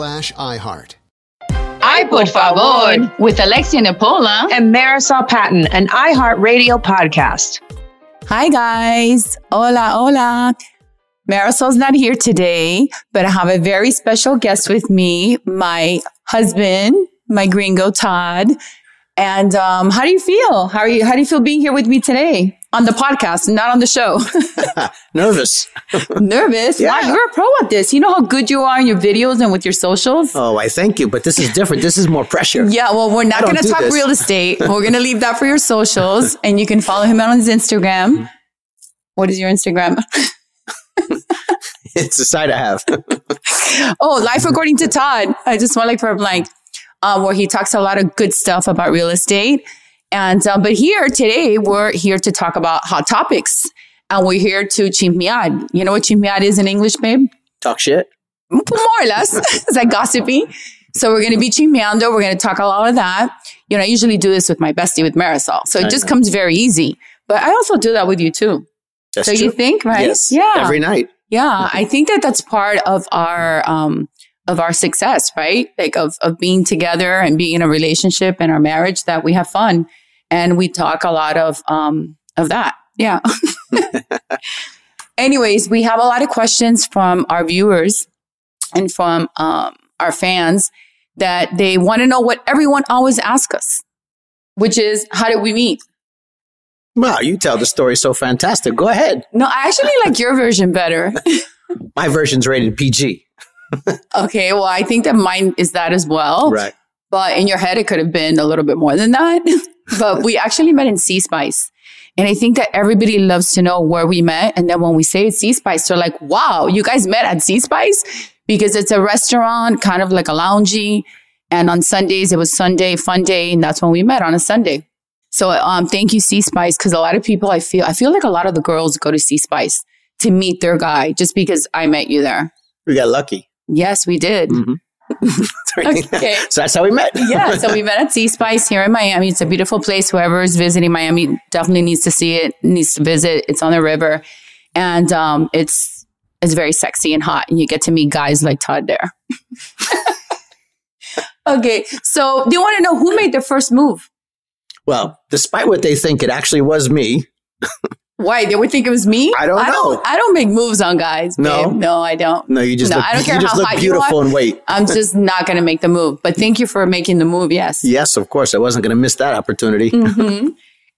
Ay, por favor, with Alexia Napola and Marisol Patton, an iHeartRadio podcast. Hi, guys. Hola, hola. Marisol's not here today, but I have a very special guest with me, my husband, my gringo, Todd. And how do you feel? How do you feel being here with me today? On the podcast, not on the show. Nervous. Nervous? Yeah. Wow, you're a pro at this. You know how good you are in your videos and with your socials? Oh, I thank you, but this is different. This is more pressure. Yeah, well, we're not going to talk real estate. We're going to leave that for your socials, and you can follow him on his Instagram. What is your Instagram? It's a site I have. Oh, Life According to Todd. I just want for a blank, where he talks a lot of good stuff about real estate. And but here today, we're here to talk about hot topics, and we're here to chismear. You know what chismear is in English, babe? Talk shit. More or less. It's like gossipy. So we're going to be chismeando. We're going to talk a lot of that. You know, I usually do this with my bestie, with Marisol. So it just comes very easy. But I also do that with you too. That's so true. You think, right? Yes. Yeah. Every night. Yeah. I think that's part of our success, right? Like of being together and being in a relationship and our marriage, that we have fun. And we talk a lot of that. Yeah. Anyways, we have a lot of questions from our viewers and from our fans that they want to know what everyone always asks us, which is, how did we meet? Wow, you tell the story so fantastic. Go ahead. No, I actually like your version better. My version's rated PG. Okay, well, I think that mine is that as well. Right. But in your head, it could have been a little bit more than that. But we actually met in Sea Spice. And I think that everybody loves to know where we met. And then when we say it's Sea Spice, they're like, wow, you guys met at Sea Spice? Because it's a restaurant, kind of like a loungy. And on Sundays, it was Sunday, fun day. And that's when we met, on a Sunday. So thank you, Sea Spice. Because a lot of people, I feel like a lot of the girls go to Sea Spice to meet their guy, just because I met you there. We got lucky. Yes, we did. Mm-hmm. Okay. So that's how we met. Yeah, so we met at Sea Spice here in Miami. It's a beautiful place. Whoever is visiting Miami definitely needs to see it, needs to visit. It's on the river. And it's is very sexy and hot, and you get to meet guys like Todd there. Okay, so do you want to know who made the first move? Well, despite what they think, it actually was me. Why? They would think it was me? I don't know. I don't make moves on guys. Babe. No, I don't. No, you just look beautiful and wait. I'm just not going to make the move. But thank you for making the move, yes. Yes, of course. I wasn't going to miss that opportunity. Mm-hmm.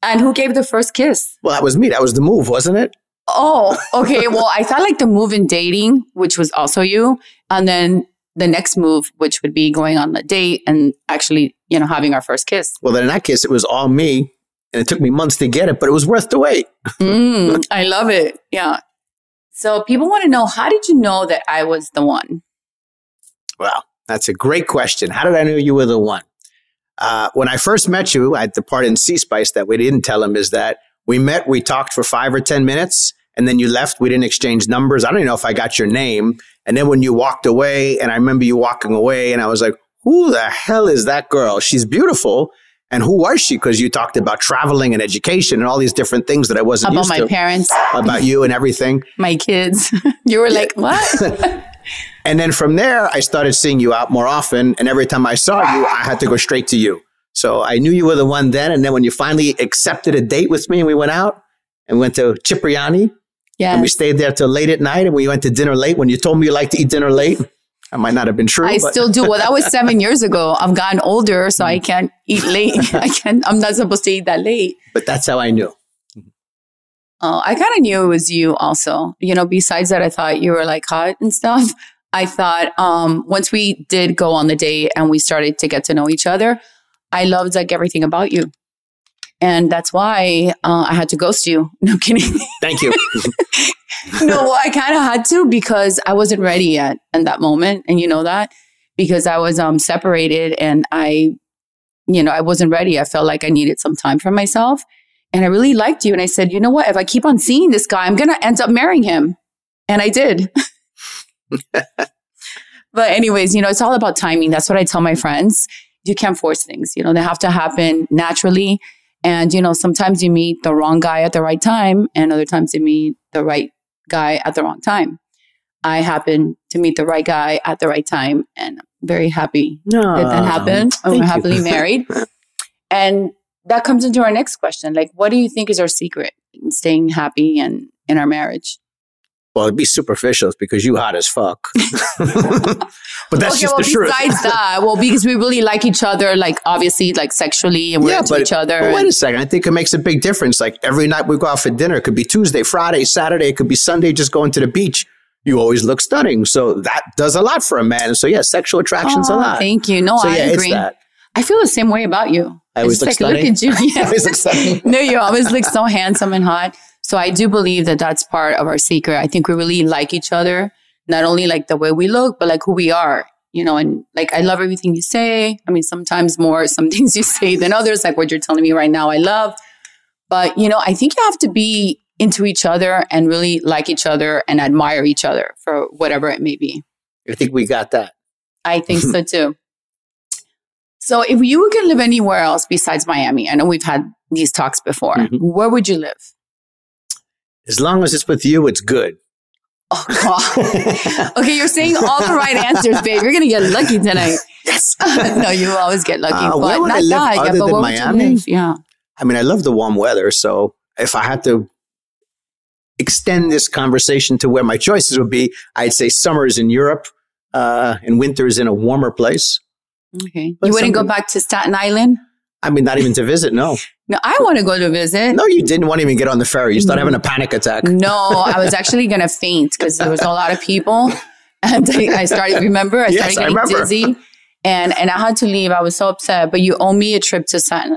And who gave the first kiss? Well, that was me. That was the move, wasn't it? Oh, okay. Well, I thought like the move in dating, which was also you. And then the next move, which would be going on the date and actually, you know, having our first kiss. Well, then in that case, it was all me. And it took me months to get it, but it was worth the wait. I love it. Yeah. So people want to know, how did you know that I was the one? Well, that's a great question. How did I know you were the one? When I first met you, at the part in Sea Spice that we didn't tell him is that we met, we talked for 5 or 10 minutes, and then you left. We didn't exchange numbers. I don't even know if I got your name. And then when you walked away, and I remember you walking away, and I was like, who the hell is that girl? She's beautiful. And who was she? Because you talked about traveling and education and all these different things that I wasn't used to. About my parents. About you and everything. My kids. You were like, what? And then from there, I started seeing you out more often. And every time I saw you, I had to go straight to you. So I knew you were the one then. And then when you finally accepted a date with me and we went out and went to Cipriani. Yeah. And we stayed there till late at night. And we went to dinner late when you told me you liked to eat dinner late. That might not have been true. I still do. Well, that was 7 years ago. I've gotten older, so I can't eat late. I'm not supposed to eat that late. But that's how I knew. Oh, I kind of knew it was you also. You know, besides that, I thought you were like hot and stuff. I thought once we did go on the date and we started to get to know each other, I loved like everything about you. And that's why I had to ghost you. No, I'm kidding. Thank you. No, I kind of had to because I wasn't ready yet in that moment. And you know that because I was separated and I wasn't ready. I felt like I needed some time for myself and I really liked you. And I said, you know what? If I keep on seeing this guy, I'm going to end up marrying him. And I did. But anyways, you know, it's all about timing. That's what I tell my friends. You can't force things. You know, they have to happen naturally. And, you know, sometimes you meet the wrong guy at the right time and other times you meet the right guy at the wrong time. I happened to meet the right guy at the right time and I'm very happy that happened. I'm happily married. And that comes into our next question. Like, what do you think is our secret in staying happy and in our marriage? Well, it'd be superficial. It's because you hot as fuck. But that's the truth. Besides that, because we really like each other, like obviously like sexually and we're into each other. But wait a second. I think it makes a big difference. Like every night we go out for dinner. It could be Tuesday, Friday, Saturday. It could be Sunday, just going to the beach. You always look stunning. So that does a lot for a man. So yeah, sexual attraction's a lot. Thank you. No, so, I agree. It's that. I feel the same way about you. I always look stunning. Look at you. Yeah. I always look stunning. No, you always look so handsome and hot. So I do believe that that's part of our secret. I think we really like each other, not only like the way we look, but like who we are, you know, and like, I love everything you say. I mean, sometimes more, some things you say than others, like what you're telling me right now, I love. But, you know, I think you have to be into each other and really like each other and admire each other for whatever it may be. I think we got that. I think so too. So if you could live anywhere else besides Miami, I know we've had these talks before, where would you live? As long as it's with you, it's good. Oh, God. Okay, you're saying all the right answers, babe. You're going to get lucky tonight. Yes. No, you always get lucky. Where would I live other than Miami? Yeah. I mean, I love the warm weather. So if I had to extend this conversation to where my choices would be, I'd say summers in Europe and winters in a warmer place. Okay. But you wouldn't go back to Staten Island? I mean, not even to visit, no. No, I want to go to visit. No, you didn't want to even get on the ferry. You started having a panic attack. No, I was actually going to faint because there was a lot of people. And I started getting dizzy. And I had to leave. I was so upset. But you owe me a trip to Staten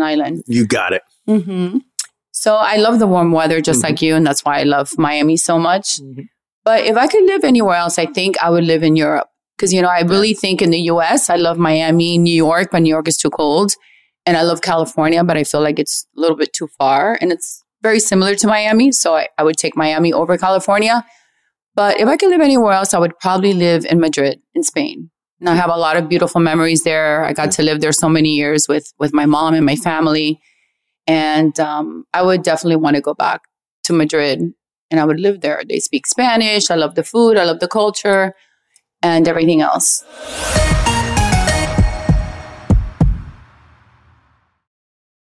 Island. You got it. Mm-hmm. So I love the warm weather just like you. And that's why I love Miami so much. Mm-hmm. But if I could live anywhere else, I think I would live in Europe. Because, you know, I really think in the U.S., I love Miami, New York, but New York is too cold. And I love California, but I feel like it's a little bit too far. And it's very similar to Miami. So I would take Miami over California. But if I could live anywhere else, I would probably live in Madrid, in Spain. And I have a lot of beautiful memories there. I got to live there so many years with my mom and my family. And I would definitely want to go back to Madrid and I would live there. They speak Spanish. I love the food. I love the culture and everything else.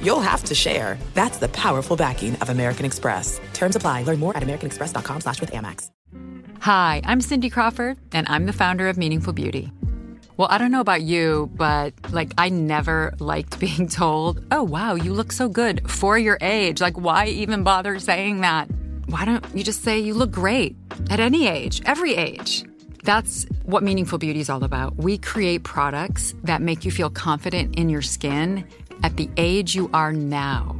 you'll have to share. That's the powerful backing of American Express. Terms apply. Learn more at americanexpress.com/withAmex. Hi, I'm Cindy Crawford, and I'm the founder of Meaningful Beauty. Well, I don't know about you, but, I never liked being told, oh, wow, you look so good for your age. Like, why even bother saying that? Why don't you just say you look great at any age, every age? That's what Meaningful Beauty is all about. We create products that make you feel confident in your skin at the age you are now.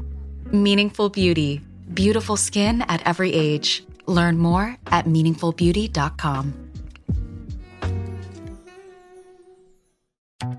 Meaningful Beauty. Beautiful skin at every age. Learn more at meaningfulbeauty.com.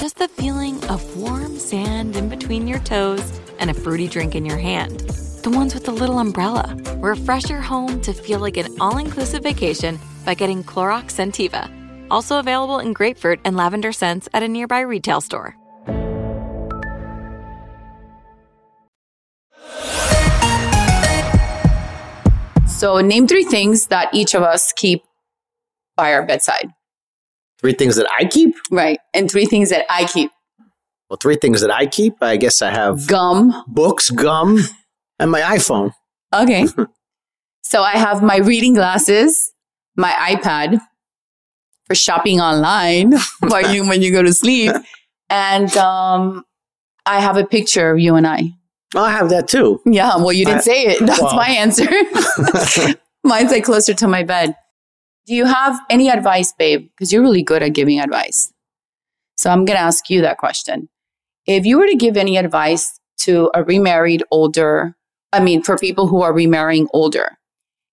Just the feeling of warm sand in between your toes and a fruity drink in your hand. The ones with the little umbrella. Refresh your home to feel like an all-inclusive vacation by getting Clorox Scentiva. Also available in grapefruit and lavender scents at a nearby retail store. So name three things that each of us keep by our bedside. Three things that I keep? Right. And three things that I keep. Well, three things that I keep, I guess I have... Gum. Books, gum, and my iPhone. Okay. So I have my reading glasses, my iPad for shopping online when you go to sleep. And I have a picture of you and I. Oh, I have that too. Yeah. Well, you didn't say it. That's my answer. Mine's like closer to my bed. Do you have any advice, babe? Because you're really good at giving advice. So I'm going to ask you that question. If you were to give any advice to a remarried older, for people who are remarrying older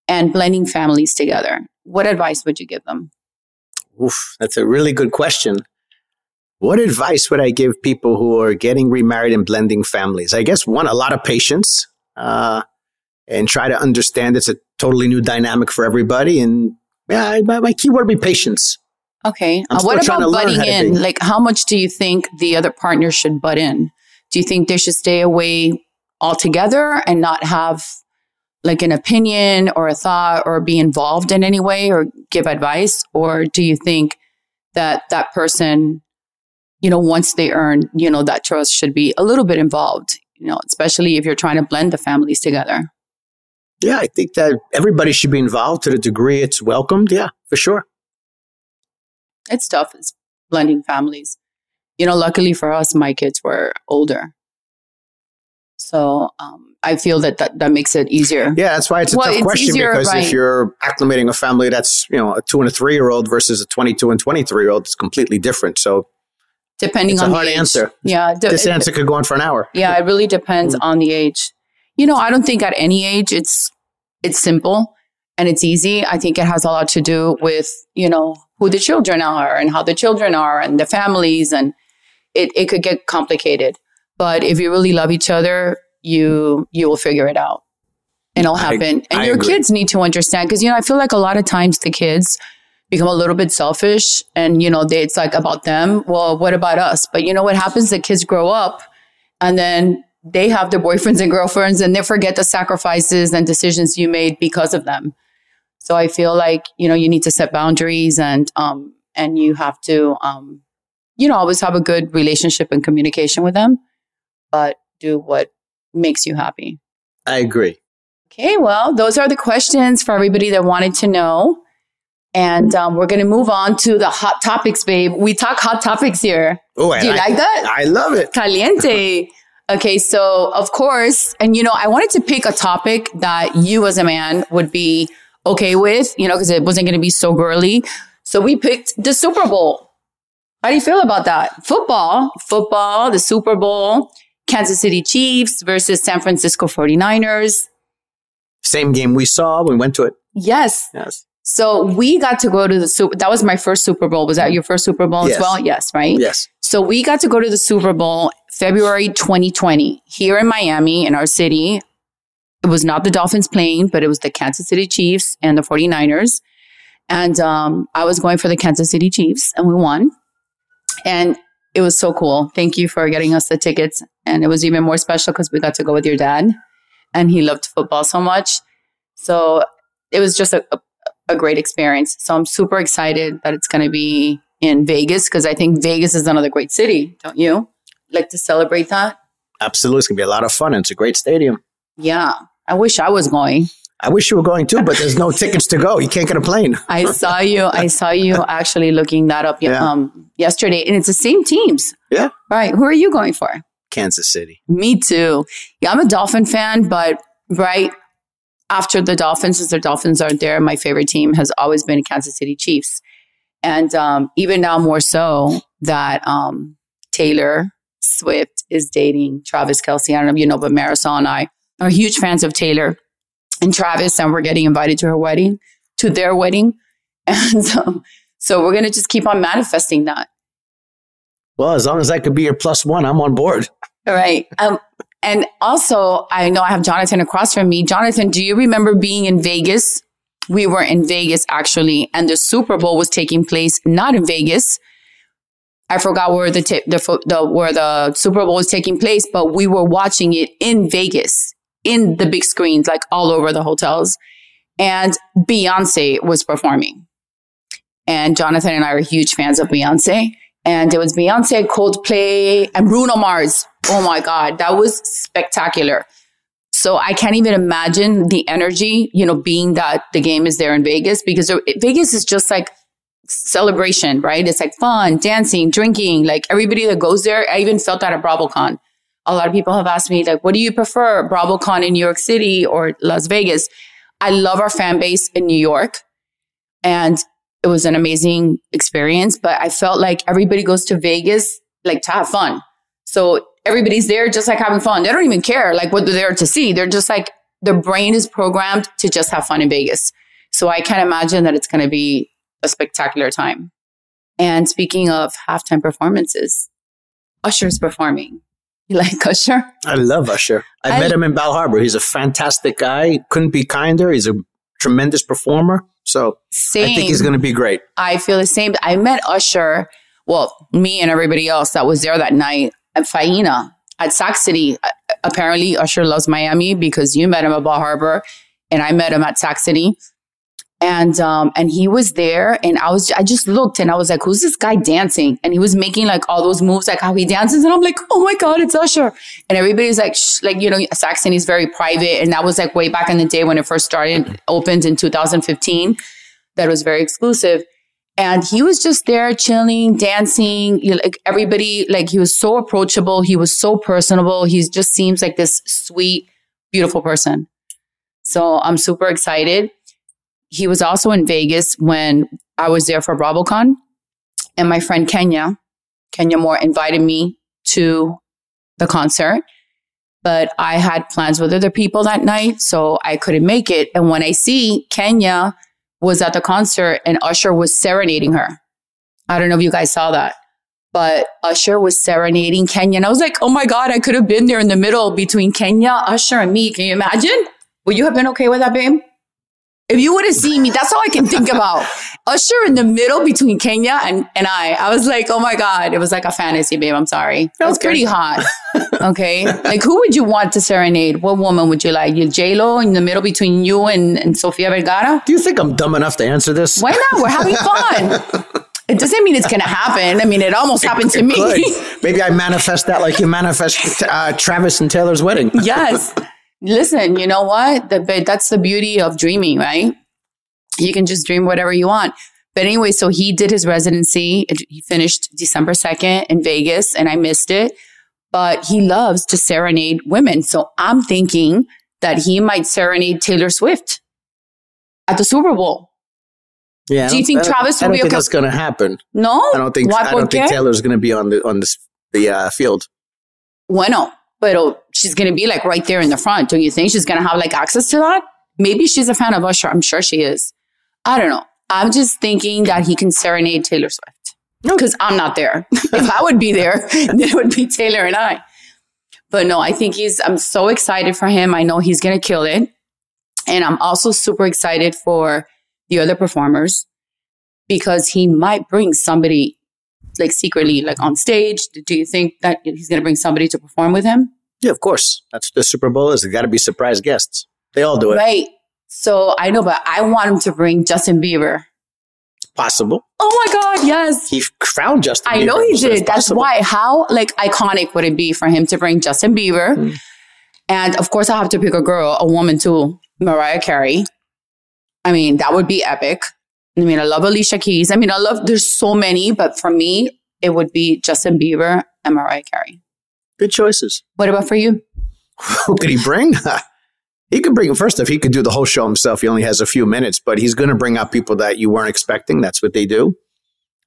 and blending families together, what advice would you give them? Oof, that's a really good question. What advice would I give people who are getting remarried and blending families? I guess one, a lot of patience and try to understand it's a totally new dynamic for everybody. And yeah, my key word would be patience. Okay. What about butting in? Like, how much do you think the other partner should butt in? Do you think they should stay away altogether and not have like an opinion or a thought or be involved in any way or give advice? Or do you think that that person, once they earn, that trust should be a little bit involved, especially if you're trying to blend the families together? Yeah, I think that everybody should be involved to the degree it's welcomed. Yeah, for sure. It's tough. It's blending families. Luckily for us, my kids were older. So I feel that makes it easier. Yeah, that's why it's a tough question easier, because if you're acclimating a family that's, a 2 and a 3-year-old versus a 22 and 23-year-old, it's completely different. So depending on the age. It's a hard answer. Yeah. This answer could go on for an hour. Yeah, it really depends on the age. You know, I don't think at any age it's simple and it's easy. I think it has a lot to do with, you know, who the children are and how the children are and the families, and it could get complicated. But if you really love each other, you will figure it out. And it'll happen. I agree. Kids need to understand, because, you know, I feel like a lot of times the kids become a little bit selfish and, you know, it's like about them. Well, what about us? But you know what happens? The kids grow up and then they have their boyfriends and girlfriends and they forget the sacrifices and decisions you made because of them. So I feel like, you know, you need to set boundaries and you have to, you know, always have a good relationship and communication with them, but do what makes you happy. I agree. Okay, well, those are the questions for everybody that wanted to know. And we're going to move on to the hot topics, babe. We talk hot topics here. Oh, do you like that? I love it. Caliente. Okay, so of course, and you know, I wanted to pick a topic that you as a man would be okay with, you know, because it wasn't going to be so girly. So we picked the Super Bowl. How do you feel about that? Football, the Super Bowl, Kansas City Chiefs versus San Francisco 49ers. Same game we saw. We went to it. Yes. So we got to go to the Super Bowl. That was my first Super Bowl. Was that your first Super Bowl as well? Yes, right? Yes. So we got to go to the Super Bowl February 2020 here in Miami, in our city. It was not the Dolphins playing, but it was the Kansas City Chiefs and the 49ers. And I was going for the Kansas City Chiefs, and we won. And it was so cool. Thank you for getting us the tickets. And it was even more special because we got to go with your dad. And he loved football so much. So it was just a great experience. So I'm super excited that it's going to be in Vegas, because I think Vegas is another great city. Don't you like to celebrate that? Absolutely. It's going to be a lot of fun. And it's a great stadium. Yeah. I wish I was going. I wish you were going too, but there's no tickets to go. You can't get a plane. I saw you actually looking that up yesterday. And it's the same teams. Yeah. Right. Who are you going for? Kansas City. Me too. Yeah, I'm a Dolphin fan, but right after the Dolphins, since the Dolphins aren't there, my favorite team has always been Kansas City Chiefs. And even now more so that Taylor Swift is dating Travis Kelce. I don't know if you know, but Marisol and I are huge fans of Taylor and Travis, and we're getting invited to their wedding. And so we're going to just keep on manifesting that. Well, as long as I could be your plus one, I'm on board. All right. And also, I know I have Jonathan across from me. Jonathan, do you remember being in Vegas? We were in Vegas, actually, and the Super Bowl was taking place not in Vegas. I forgot where the Super Bowl was taking place, but we were watching it in Vegas, in the big screens, like all over the hotels. And Beyonce was performing. And Jonathan and I are huge fans of Beyonce. And it was Beyonce, Coldplay, and Bruno Mars. Oh, my God. That was spectacular. So I can't even imagine the energy, you know, being that the game is there in Vegas, because Vegas is just like celebration, right? It's like fun, dancing, drinking, like everybody that goes there. I even felt that at BravoCon. A lot of people have asked me, like, what do you prefer, BravoCon in New York City or Las Vegas? I love our fan base in New York. And it was an amazing experience, but I felt like everybody goes to Vegas like to have fun. So everybody's there just like having fun. They don't even care like what they're there to see. They're just like, their brain is programmed to just have fun in Vegas. So I can't imagine that it's going to be a spectacular time. And speaking of halftime performances, Usher's performing. You like Usher? I love Usher. I met him in Bal Harbor. He's a fantastic guy. Couldn't be kinder. He's a tremendous performer. So same. I think he's going to be great. I feel the same. I met Usher, well, me and everybody else that was there that night at Faena at Sax City. Apparently, Usher loves Miami because you met him at Bal Harbor and I met him at Sax City. And he was there and I just looked and I was like, who's this guy dancing? And he was making like all those moves, like how he dances. And I'm like, oh my God, it's Usher. And everybody's like, shh, like, you know, Sax City is very private. And that was like way back in the day when it first started, opened in 2015. That was very exclusive. And he was just there chilling, dancing, you know, like everybody, like he was so approachable. He was so personable. He just seems like this sweet, beautiful person. So I'm super excited. He was also in Vegas when I was there for BravoCon. And my friend Kenya Kenya Moore invited me to the concert, but I had plans with other people that night, so I couldn't make it. And when I see Kenya was at the concert and Usher was serenading her. I don't know if you guys saw that, but Usher was serenading Kenya. And I was like, oh my God, I could have been there in the middle between Kenya, Usher, and me. Can you imagine? Would you have been okay with that, babe? If you would have seen me, that's all I can think about. Usher in the middle between Kenya and I. I was like, oh my God. It was like a fantasy, babe. I'm sorry. That was pretty hot. Okay. Like, who would you want to serenade? What woman would you like? Your J-Lo in the middle between you and Sofia Vergara? Do you think I'm dumb enough to answer this? Why not? We're having fun. It doesn't mean it's going to happen. I mean, it almost happened to me. Could. Maybe I manifest that like you manifest Travis and Taylor's wedding. Yes. Listen, you know what? That's the beauty of dreaming, right? You can just dream whatever you want. But anyway, so he did his residency. He finished December 2nd in Vegas, and I missed it. But he loves to serenade women. So I'm thinking that he might serenade Taylor Swift at the Super Bowl. Yeah, do you think Travis will be okay? I don't think that's going to happen. No? I don't think Taylor's going to be on the field. Bueno, but she's going to be like right there in the front. Don't you think she's going to have like access to that? Maybe she's a fan of Usher. I'm sure she is. I don't know. I'm just thinking that he can serenade Taylor Swift because I'm not there. If I would be there, then it would be Taylor and I. But no, I think I'm so excited for him. I know he's going to kill it. And I'm also super excited for the other performers, because he might bring somebody like secretly, like on stage. Do you think that he's going to bring somebody to perform with him? Yeah, of course. That's what the Super Bowl is. They got to be surprise guests. They all do it. Right. So I know, but I want him to bring Justin Bieber. Possible. Oh my God. Yes. He crowned Justin Bieber. I know he did. That's why. How like iconic would it be for him to bring Justin Bieber? Mm. And of course I have to pick a girl, a woman too, Mariah Carey. I mean, that would be epic. I mean, I love Alicia Keys. I mean, there's so many, but for me, it would be Justin Bieber and Mariah Carey. Good choices. What about for you? Who could he bring? He could bring, first off, he could do the whole show himself. He only has a few minutes, but he's going to bring out people that you weren't expecting. That's what they do.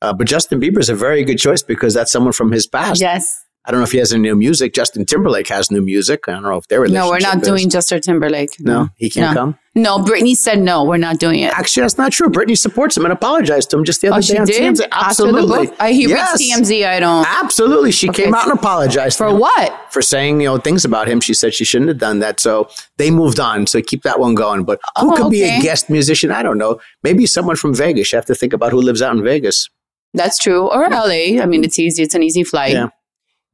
But Justin Bieber is a very good choice because that's someone from his past. Yes. I don't know if he has any new music. Justin Timberlake has new music. I don't know if they're relationship. No, we're not doing Justin Timberlake. No, he can't come? No, Britney said no, we're not doing it. Actually, that's not true. Britney supports him and apologized to him just the other day on TMZ. Absolutely. He reads TMZ, I don't. Absolutely. She came out and apologized. For what? For saying, things about him. She said she shouldn't have done that. So they moved on. So keep that one going. But who could be a guest musician? I don't know. Maybe someone from Vegas. You have to think about who lives out in Vegas. That's true. Or LA. I mean, it's easy. It's an easy flight. Yeah.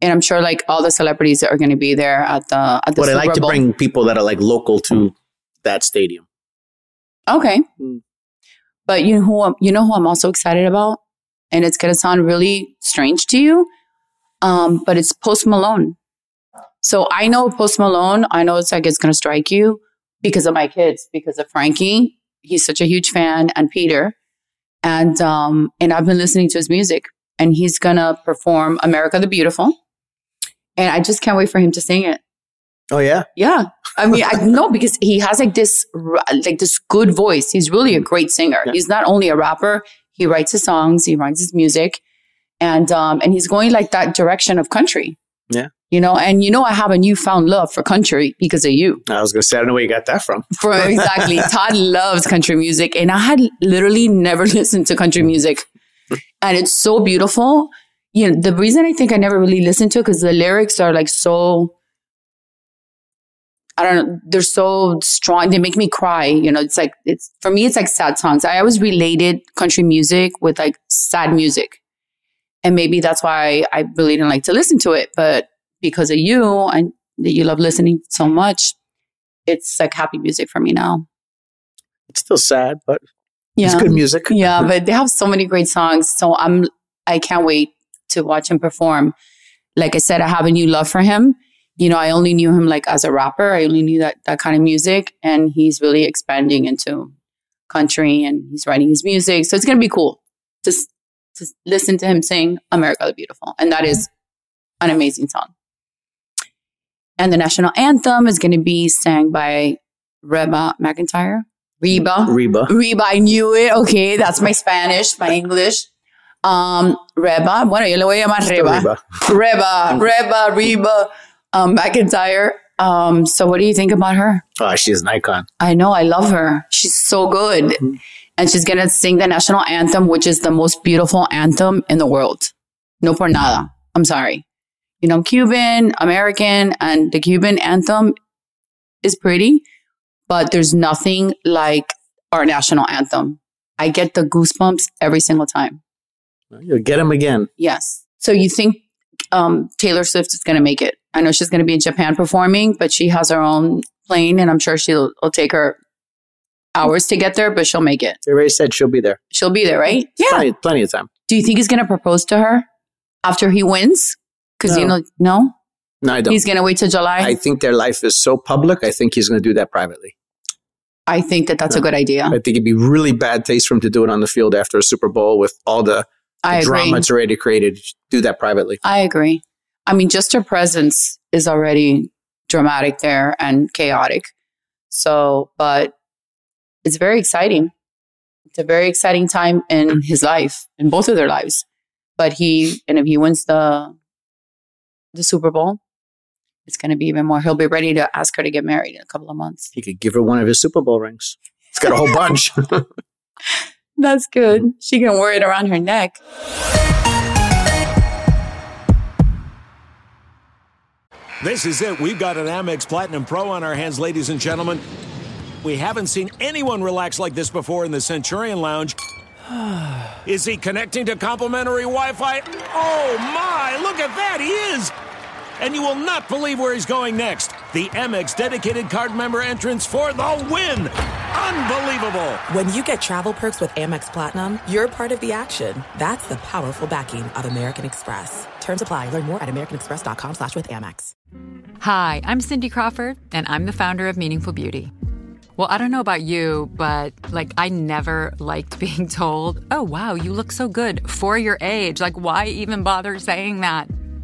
And I'm sure like all the celebrities that are going to be there at the Super Bowl. But I like to bring people that are like local to that stadium. Okay. Mm. But you know who I'm also excited about? And it's going to sound really strange to you, but it's Post Malone. So I know Post Malone, I know it's like it's going to strike you because of my kids, because of Frankie. He's such a huge fan, and Peter. And I've been listening to his music. And he's going to perform America the Beautiful. And I just can't wait for him to sing it. Oh, yeah? Yeah. I mean, I know because he has like this good voice. He's really a great singer. Yeah. He's not only a rapper. He writes his songs. He writes his music. And he's going like that direction of country. Yeah. I have a newfound love for country because of you. I was going to say, I don't know where you got that from. Exactly. Todd loves country music. And I had literally never listened to country music. And it's so beautiful. The reason I think I never really listened to it because the lyrics are like so, I don't know, they're so strong. They make me cry. For me, it's like sad songs. I always related country music with like sad music. And maybe that's why I really didn't like to listen to it. But because of you and that you love listening so much, it's like happy music for me now. It's still sad, but... Yeah. It's good music. Yeah, but they have so many great songs. So I can't wait to watch him perform. Like I said, I have a new love for him. I only knew him like as a rapper. I only knew that kind of music. And he's really expanding into country and he's writing his music. So it's going to be cool to listen to him sing America the Beautiful. And that is an amazing song. And the national anthem is going to be sang by Reba McEntire. Reba. I knew it. Okay, that's my Spanish, my English. Reba, bueno, yo le voy a llamar Reba McEntire. So what do you think about her? Oh, she's an icon. I know. I love her. She's so good. Mm-hmm. And she's going to sing the national anthem, which is the most beautiful anthem in the world. No por nada. I'm sorry. You know, I'm Cuban, American, and the Cuban anthem is pretty, but there's nothing like our national anthem. I get the goosebumps every single time. You'll get them again. Yes. So you think Taylor Swift is going to make it? I know she's going to be in Japan performing, but she has her own plane, and I'm sure it'll take her hours to get there, but she'll make it. They already said she'll be there. She'll be there, right? Yeah. Plenty of time. Do you think he's going to propose to her after he wins? Because, no. You know, no? No, I don't. He's going to wait till July? I think their life is so public. I think he's going to do that privately. I think that's a good idea. I think it'd be really bad taste for him to do it on the field after a Super Bowl with all the drama that's already created. Do that privately. I agree. I mean, just her presence is already dramatic there and chaotic. So, but it's very exciting. It's a very exciting time in his life, in both of their lives. But if he wins the Super Bowl, it's going to be even more. He'll be ready to ask her to get married in a couple of months. He could give her one of his Super Bowl rings. He's got a whole bunch. That's good. She can wear it around her neck. This is it. We've got an Amex Platinum Pro on our hands, ladies and gentlemen. We haven't seen anyone relax like this before in the Centurion Lounge. Is he connecting to complimentary Wi-Fi? Oh, my. Look at that. He is. And you will not believe where he's going next. The Amex dedicated card member entrance for the win. Unbelievable. When you get travel perks with Amex Platinum, you're part of the action. That's the powerful backing of American Express. Terms apply. Learn more at americanexpress.com/withAmex. Hi, I'm Cindy Crawford, and I'm the founder of Meaningful Beauty. Well, I don't know about you, but I never liked being told, oh, wow, you look so good for your age. Why even bother saying that?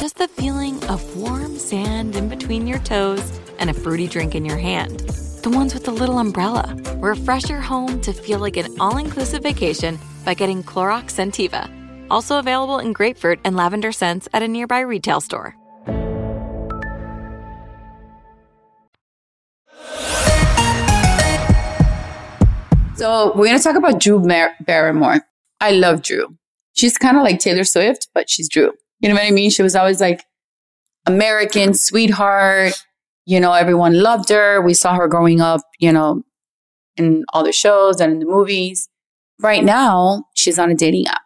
Just the feeling of warm sand in between your toes and a fruity drink in your hand. The ones with the little umbrella. Refresh your home to feel like an all-inclusive vacation by getting Clorox Scentiva. Also available in grapefruit and lavender scents at a nearby retail store. So we're going to talk about Drew Barrymore. I love Drew. She's kind of like Taylor Swift, but she's Drew. You know what I mean? She was always American sweetheart. You know, everyone loved her. We saw her growing up, you know, in all the shows and in the movies. Right now, she's on a dating app.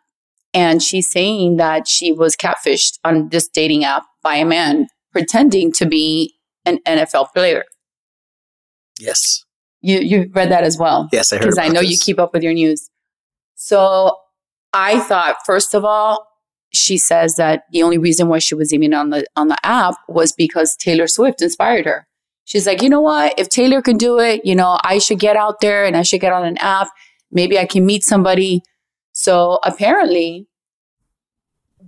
And she's saying that she was catfished on this dating app by a man pretending to be an NFL player. Yes. You read that as well. Yes, I heard about this. Because I know you keep up with your news. So I thought, first of all, she says that the only reason why she was even on the app was because Taylor Swift inspired her. She's like, you know what? If Taylor could do it, you know, I should get out there and I should get on an app. Maybe I can meet somebody. So apparently,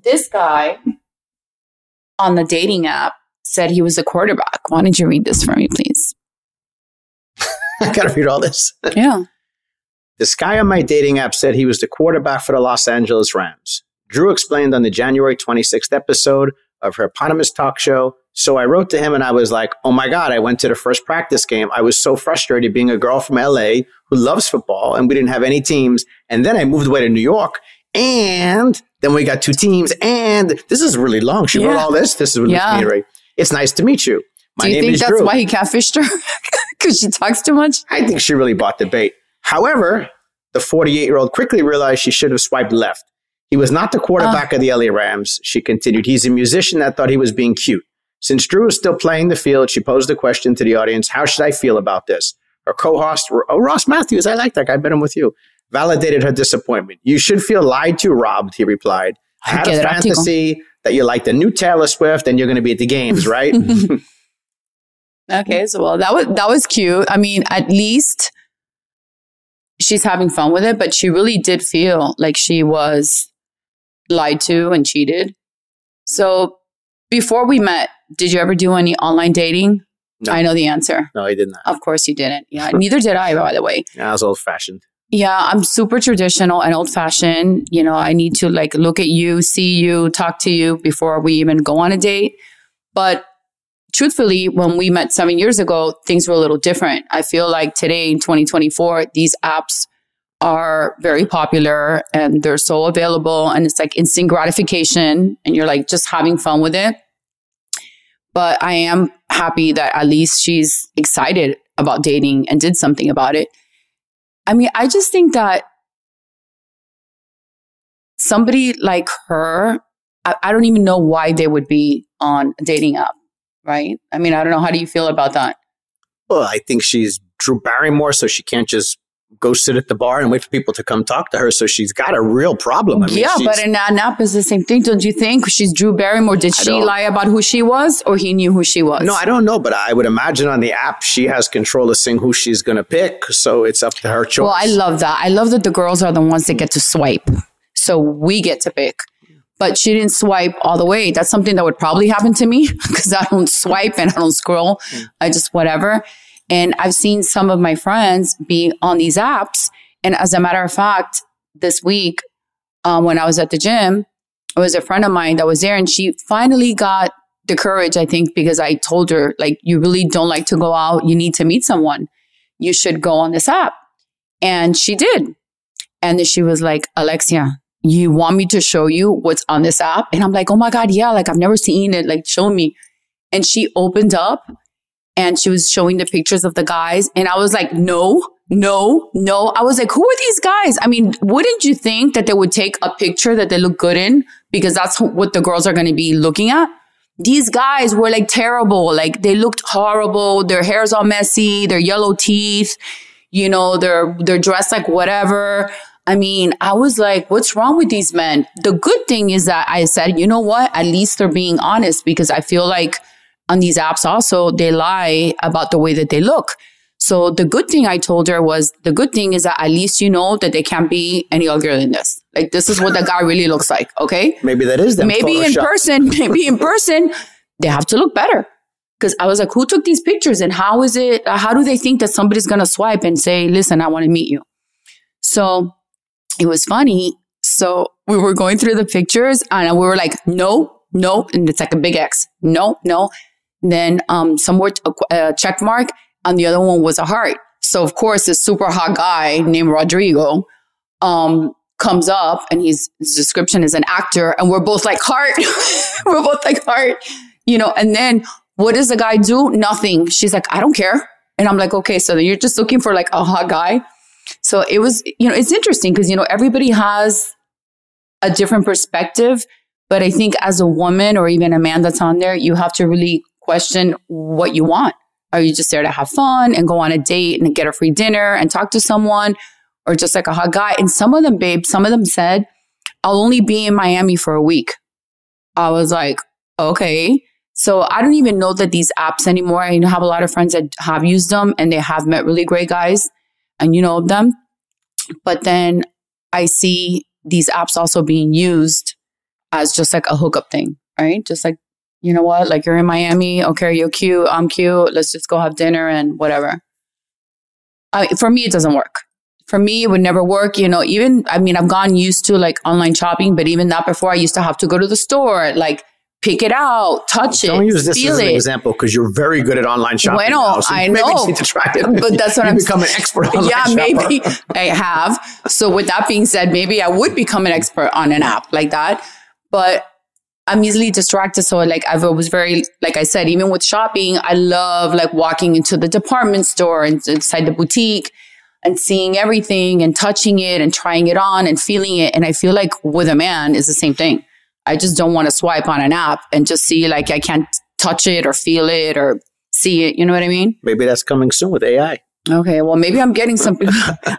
this guy on the dating app said he was a quarterback. Why don't you read this for me, please? I got to read all this. Yeah. This guy on my dating app said he was the quarterback for the Los Angeles Rams. Drew explained on the January 26th episode of her eponymous talk show. So I wrote to him and I was like, oh my God, I went to the first practice game. I was so frustrated being a girl from LA who loves football and we didn't have any teams. And then I moved away to New York and then we got two teams. And this is really long. She wrote all this. This is what it's me, right? It's nice to meet you. My name is Drew. Do you think that's why he catfished her? Because she talks too much? I think she really bought the bait. However, the 48-year-old quickly realized she should have swiped left. He was not the quarterback of the LA Rams. She continued, he's a musician that thought he was being cute. Since Drew is still playing the field, she posed the question to the audience, how should I feel about this? Her co-host, Ross Matthews, I like that guy, I've been in with you, validated her disappointment. You should feel lied to, robbed, he replied. I had a fantasy that you like the new Taylor Swift and you're going to be at the games, right? Okay, so well, that was cute. I mean, at least she's having fun with it, but she really did feel like she was lied to and cheated. So before we met, did you ever do any online dating? No. I know the answer. No, I did not. Of course you didn't. Yeah, neither did I, by the way. Yeah, I was old-fashioned. Yeah, I'm super traditional and old-fashioned. You know, I need to like look at you, see you, talk to you before we even go on a date. But truthfully, when we met 7 years ago, things were a little different. I feel like today in 2024, these apps are very popular and they're so available and it's like instant gratification and you're like just having fun with it. But I am happy that at least she's excited about dating and did something about it. I mean, I just think that somebody like her, I don't even know why they would be on a dating app. Right? I mean, I don't know. How do you feel about that? Well, I think she's Drew Barrymore, so she can't just go sit at the bar and wait for people to come talk to her. So she's got a real problem. I mean, yeah, but in an app is the same thing, don't you think? She's Drew Barrymore. Did she lie about who she was or he knew who she was? No, I don't know. But I would imagine on the app, she has control of seeing who she's going to pick. So it's up to her choice. Well, I love that. I love that the girls are the ones that get to swipe. So we get to pick. But she didn't swipe all the way. That's something that would probably happen to me because I don't swipe and I don't scroll. I just whatever. And I've seen some of my friends be on these apps. And as a matter of fact, this week when I was at the gym, it was a friend of mine that was there and she finally got the courage, I think, because I told her, like, you really don't like to go out. You need to meet someone. You should go on this app. And she did. And then she was like, Alexia, you want me to show you what's on this app? And I'm like, oh my God, yeah, like I've never seen it. Like, show me. And she opened up and she was showing the pictures of the guys. And I was like, no. I was like, who are these guys? I mean, wouldn't you think that they would take a picture that they look good in? Because that's what the girls are going to be looking at. These guys were like terrible. Like they looked horrible. Their hair's all messy. Their yellow teeth, you know, they're dressed like whatever. I mean, I was like, what's wrong with these men? The good thing is that I said, you know what? At least they're being honest because I feel like on these apps also, they lie about the way that they look. So the good thing I told her was the good thing is that at least you know that they can't be any uglier than this. Like, this is what that guy really looks like, okay? Maybe that is them. Maybe in person, they have to look better. Because I was like, who took these pictures and how is it? How do they think that somebody's going to swipe and say, listen, I want to meet you? So it was funny. So we were going through the pictures and we were like, no. And it's like a big X. No. And then some were a check mark and the other one was a heart. So, of course, this super hot guy named Rodrigo comes up and his description is an actor. And we're both like heart. You know, and then what does the guy do? Nothing. She's like, I don't care. And I'm like, okay, so then you're just looking for like a hot guy. So it was, you know, it's interesting because, you know, everybody has a different perspective. But I think as a woman or even a man that's on there, you have to really question what you want. Are you just there to have fun and go on a date and get a free dinner and talk to someone, or just like a hot guy? And some of them, babe, some of them said, I'll only be in Miami for a week. I was like, okay. So I don't even know that these apps anymore. I have a lot of friends that have used them and they have met really great guys and you know them. But then I see these apps also being used as just like a hookup thing, right? Just like, you know what? Like you're in Miami. Okay, you're cute. I'm cute. Let's just go have dinner and whatever. For me, it doesn't work. For me, it would never work. You know, even, I mean, I've gotten used to like online shopping, but even that before I used to have to go to the store, like pick it out, touch it, feel it. Don't use this as an example because you're very good at online shopping. Well, so I know. Maybe you need to try it. But that's what I'm saying. You become an expert online shopper. Yeah, maybe I have. So with that being said, maybe I would become an expert on an app like that. But I'm easily distracted. So like I was very, like I said, even with shopping, I love like walking into the department store and inside the boutique and seeing everything and touching it and trying it on and feeling it. And I feel like with a man is the same thing. I just don't want to swipe on an app and just see like I can't touch it or feel it or see it. You know what I mean? Maybe that's coming soon with AI. Okay. Well, maybe I'm getting some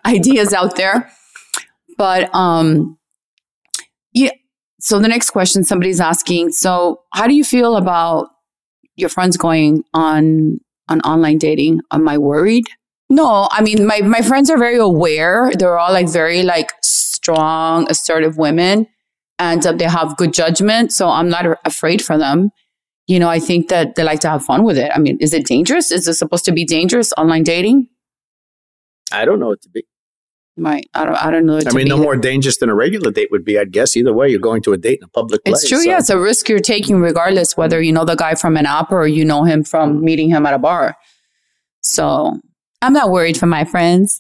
ideas out there. But yeah. So the next question somebody's asking, so how do you feel about your friends going on online dating? Am I worried? No, I mean, my friends are very aware. They're all like very like strong, assertive women and they have good judgment. So I'm not afraid for them. You know, I think that they like to have fun with it. I mean, is it dangerous? Is it supposed to be dangerous, online dating? I don't know it to be. Right. I don't know. I mean, no more dangerous than a regular date would be, I'd guess. Either way, you're going to a date in a public place. It's true. So. Yeah. It's a risk you're taking regardless whether you know the guy from an app or you know him from meeting him at a bar. So I'm not worried for my friends.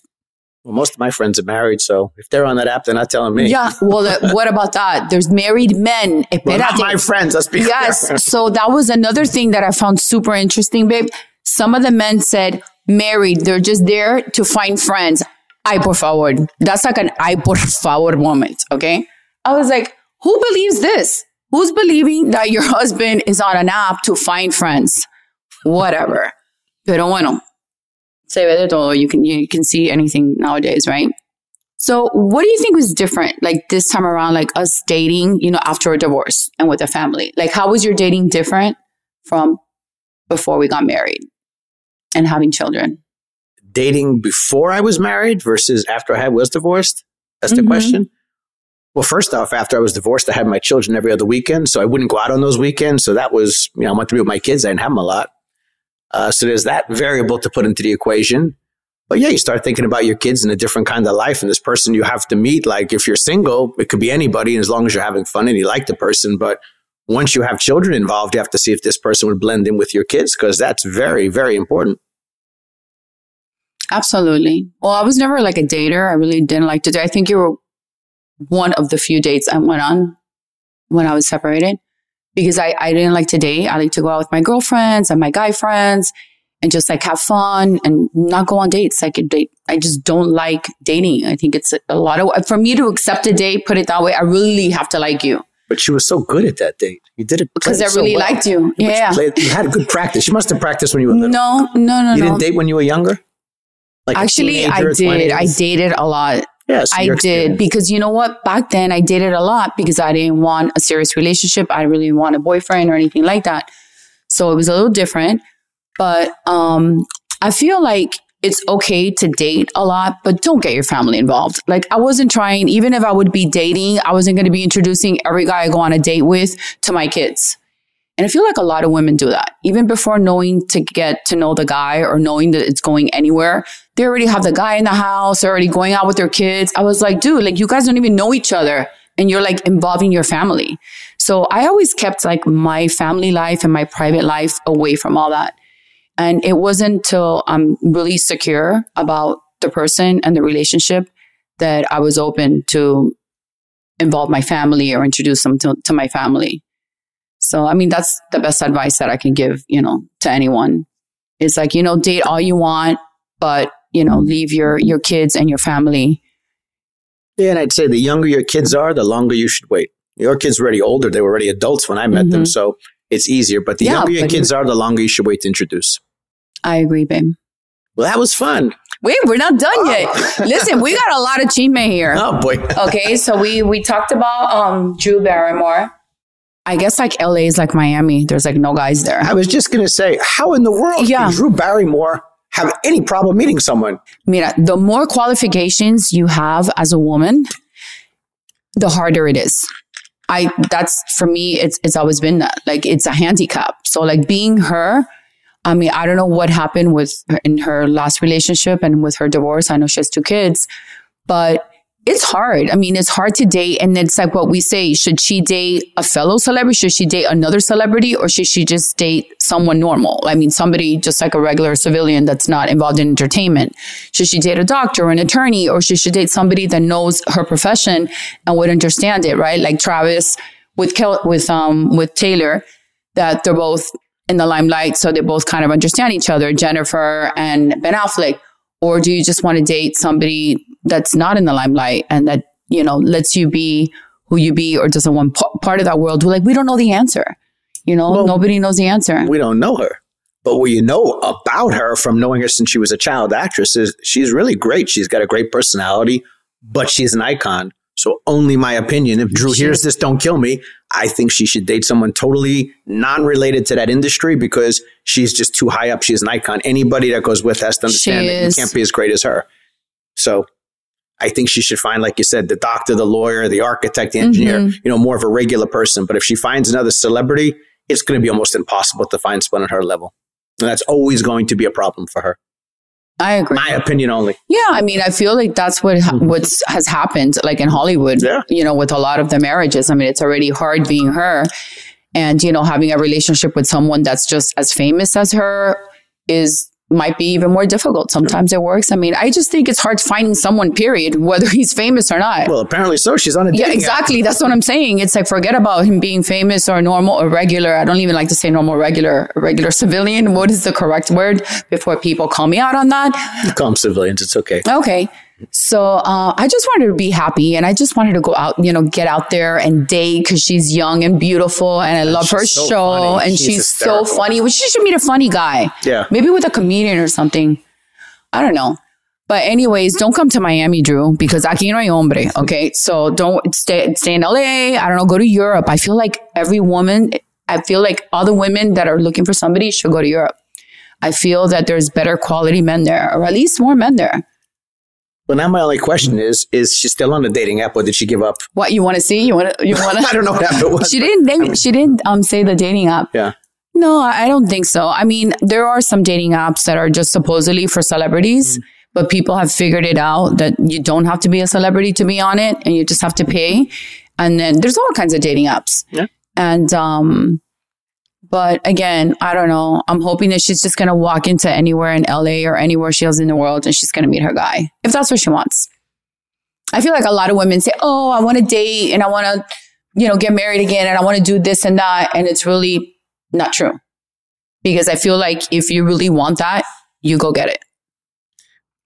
Well, most of my friends are married, so if they're on that app, they're not telling me. Yeah, well, what about that? There's married men. Well, not my friends, let's be clear. Yes, so that was another thing that I found super interesting, babe. Some of the men said married. They're just there to find friends. Ay, por favor. That's like an ay, por favor moment, okay? I was like, who believes this? Who's believing that your husband is on an app to find friends? Whatever. Pero bueno. You can see anything nowadays, right? So what do you think was different like this time around, like us dating, you know, after a divorce and with a family? Like how was your dating different from before we got married and having children? Dating before I was married versus after I was divorced? That's the question. Well, first off, after I was divorced, I had my children every other weekend. So I wouldn't go out on those weekends. So that was, you know, I wanted to be with my kids. I didn't have them a lot. So there's that variable to put into the equation. But yeah, you start thinking about your kids in a different kind of life and this person you have to meet. Like if you're single, it could be anybody and as long as you're having fun and you like the person. But once you have children involved, you have to see if this person would blend in with your kids because that's very, very important. Absolutely. Well, I was never like a dater. I really didn't like to date. I think you were one of the few dates I went on when I was separated. Because I didn't like to date. I like to go out with my girlfriends and my guy friends and just like have fun and not go on dates. I just don't like dating. I think it's a lot of, for me to accept a date, put it that way, I really have to like you. But she was so good at that date. You did it because I really liked you. Yeah. You had a good practice. You must have practiced when you were little. No. You didn't date when you were younger? Like actually, I did. I dated a lot. Yes, I did because you know what? Back then I dated a lot because I didn't want a serious relationship. I really didn't want a boyfriend or anything like that. So it was a little different. But I feel like it's okay to date a lot, but don't get your family involved. Like I wasn't trying, even if I would be dating, I wasn't going to be introducing every guy I go on a date with to my kids. And I feel like a lot of women do that. Even before knowing to get to know the guy or knowing that it's going anywhere, they already have the guy in the house, they're already going out with their kids. I was like, dude, like you guys don't even know each other and you're like involving your family. So I always kept like my family life and my private life away from all that. And it wasn't until I'm really secure about the person and the relationship that I was open to involve my family or introduce them to my family. So, I mean, that's the best advice that I can give, you know, to anyone. It's like, you know, date all you want, but, you know, leave your kids and your family. Yeah, and I'd say the younger your kids are, the longer you should wait. Your kids were already older. They were already adults when I met them. So it's easier. But the younger your kids are, the longer you should wait to introduce. I agree, babe. Well, that was fun. We're not done yet. Listen, we got a lot of chisme here. Oh, boy. Okay, so we talked about Drew Barrymore. I guess like LA is like Miami. There's like no guys there. I was just going to say, how in the world can Drew Barrymore have any problem meeting someone? Mira, the more qualifications you have as a woman, the harder it is. That's for me, it's always been that. Like, it's a handicap. So like being her, I mean, I don't know what happened with her in her last relationship and with her divorce. I know she has 2 kids, but it's hard. I mean, it's hard to date. And it's like what we say, should she date a fellow celebrity? Should she date another celebrity? Or should she just date someone normal? I mean, somebody just like a regular civilian that's not involved in entertainment. Should she date a doctor or an attorney? Or should she date somebody that knows her profession and would understand it, right? Like Travis with Taylor, that they're both in the limelight. So they both kind of understand each other, Jennifer and Ben Affleck. Or do you just want to date somebody that's not in the limelight and that, you know, lets you be who you be or doesn't want part of that world? We're like, we don't know the answer. You know, well, nobody knows the answer. We don't know her. But what you know about her from knowing her since she was a child actress is she's really great. She's got a great personality, but she's an icon. So only my opinion. If Drew hears this, don't kill me. I think she should date someone totally non-related to that industry because she's just too high up. She's an icon. Anybody that goes with has to understand that you can't be as great as her. So I think she should find, like you said, the doctor, the lawyer, the architect, the engineer, you know, more of a regular person. But if she finds another celebrity, it's going to be almost impossible to find someone at her level. And that's always going to be a problem for her. I agree. My opinion only. Yeah, I mean, I feel like that's what's has happened, like in Hollywood, you know, with a lot of the marriages. I mean, it's already hard being her and, you know, having a relationship with someone that's just as famous as her might be even more difficult. Sometimes it works. I mean, I just think it's hard finding someone, period, whether he's famous or not. Well, apparently so. She's on a dating app. That's what I'm saying. It's like, forget about him being famous or normal or regular. I don't even like to say normal, regular civilian. What is the correct word before people call me out on that? You call them civilians. It's okay. Okay. So I just wanted to be happy and I just wanted to go out, you know, get out there and date because she's young and beautiful and I love her show and she's so funny. Well, she should meet a funny guy. Yeah. Maybe with a comedian or something. I don't know. But anyways, don't come to Miami, Drew, because aquí no hay hombre. Okay. So don't stay in LA. I don't know. Go to Europe. I feel like all the women that are looking for somebody should go to Europe. I feel that there's better quality men there, or at least more men there. Well, now my only question is she still on the dating app or did she give up? What, you want to see? I don't know what app it was. She didn't say the dating app. Yeah. No, I don't think so. I mean, there are some dating apps that are just supposedly for celebrities, but people have figured it out that you don't have to be a celebrity to be on it and you just have to pay. And then there's all kinds of dating apps. Yeah. And, but again, I don't know. I'm hoping that she's just going to walk into anywhere in LA or anywhere she is in the world and she's going to meet her guy, if that's what she wants. I feel like a lot of women say, oh, I want to date and I want to, you know, get married again and I want to do this and that. And it's really not true. Because I feel like if you really want that, you go get it.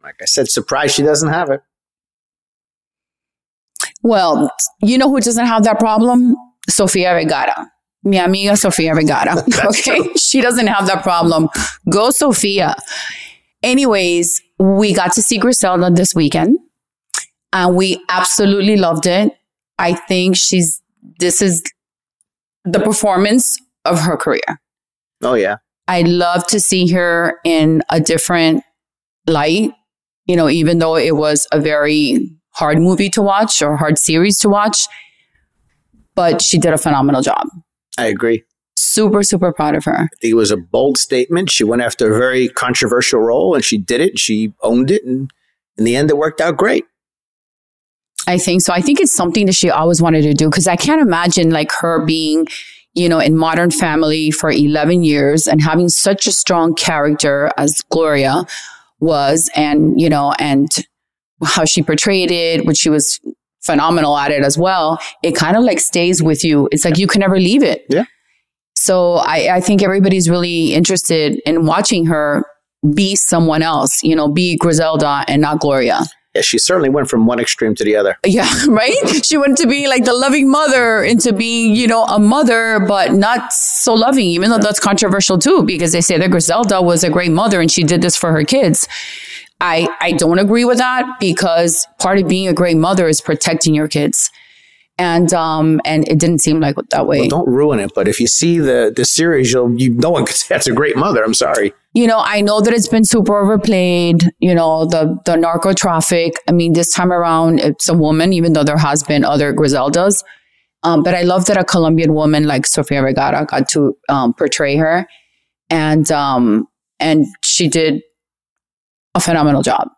Like I said, surprised she doesn't have it. Well, you know who doesn't have that problem? Sofia Vergara. Mi amiga Sofia Vergara. Okay. True. She doesn't have that problem. Go Sofia. Anyways, we got to see Griselda this weekend and we absolutely loved it. I think this is the performance of her career. Oh yeah. I love to see her in a different light, you know, even though it was a very hard movie to watch or hard series to watch, but she did a phenomenal job. I agree. Super, super proud of her. I think it was a bold statement. She went after a very controversial role and she did it. She owned it. And in the end, it worked out great. I think so. I think it's something that she always wanted to do because I can't imagine like her being, you know, in Modern Family for 11 years and having such a strong character as Gloria was and, you know, and how she portrayed it, which she was phenomenal at it as well. It kind of like stays with you. It's like you can never leave it. Yeah. So I think everybody's really interested in watching her be someone else, you know, be Griselda and not Gloria. Yeah, she certainly went from one extreme to the other. Yeah, right? She went to being like the loving mother into being, you know, a mother, but not so loving, even though that's controversial too, because they say that Griselda was a great mother and she did this for her kids. I don't agree with that, because part of being a great mother is protecting your kids. And it didn't seem like that way. Well, don't ruin it. But if you see the series, no one could say that's a great mother. I'm sorry. You know, I know that it's been super overplayed, you know, the narco traffic. I mean, this time around, it's a woman, even though there has been other Griseldas. But I love that a Colombian woman like Sofia Vergara got to portray her. And she did a phenomenal job.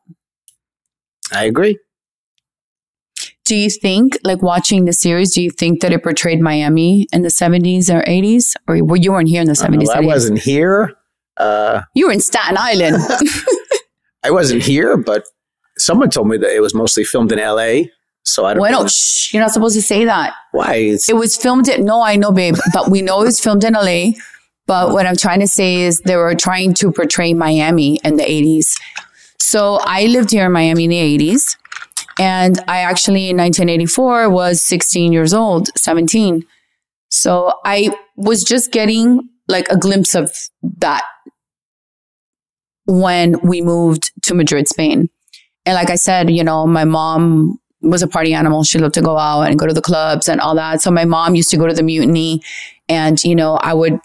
I agree. Do you think, like watching the series, do you think that it portrayed Miami in the 70s or 80s? Or you weren't here in the 70s? I wasn't here. You were in Staten Island. I wasn't here, but someone told me that it was mostly filmed in L.A., so I don't know. You're not supposed to say that. Why? It was filmed in... No, I know, babe, but we know it was filmed in L.A., but what I'm trying to say is they were trying to portray Miami in the 80s. So I lived here in Miami in the 80s. And I actually, in 1984, was 16 years old, 17. So I was just getting like a glimpse of that when we moved to Madrid, Spain. And like I said, you know, my mom was a party animal. She loved to go out and go to the clubs and all that. So my mom used to go to the Mutiny, and, you know, I would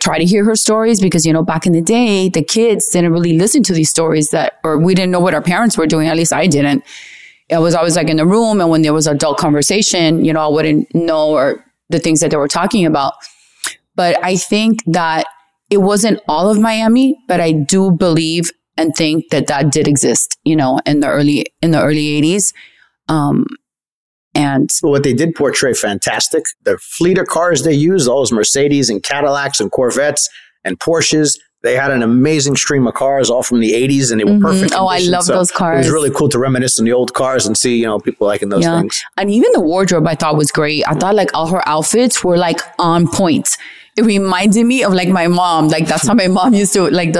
try to hear her stories because, you know, back in the day, the kids didn't really listen to these stories or we didn't know what our parents were doing. At least I didn't. I was always like in the room, and when there was adult conversation, you know, I wouldn't know or the things that they were talking about. But I think that it wasn't all of Miami, but I do believe and think that that did exist, you know, in the early 80s. And well, what they did portray, fantastic. The fleet of cars they used, all those Mercedes and Cadillacs and Corvettes and Porsches. They had an amazing stream of cars, all from the 80s, and they were perfect. Oh, I love those cars. It was really cool to reminisce on the old cars and see, you know, people liking those things. And even the wardrobe I thought was great. I thought like all her outfits were like on point. It reminded me of like my mom. Like that's how my mom used to, like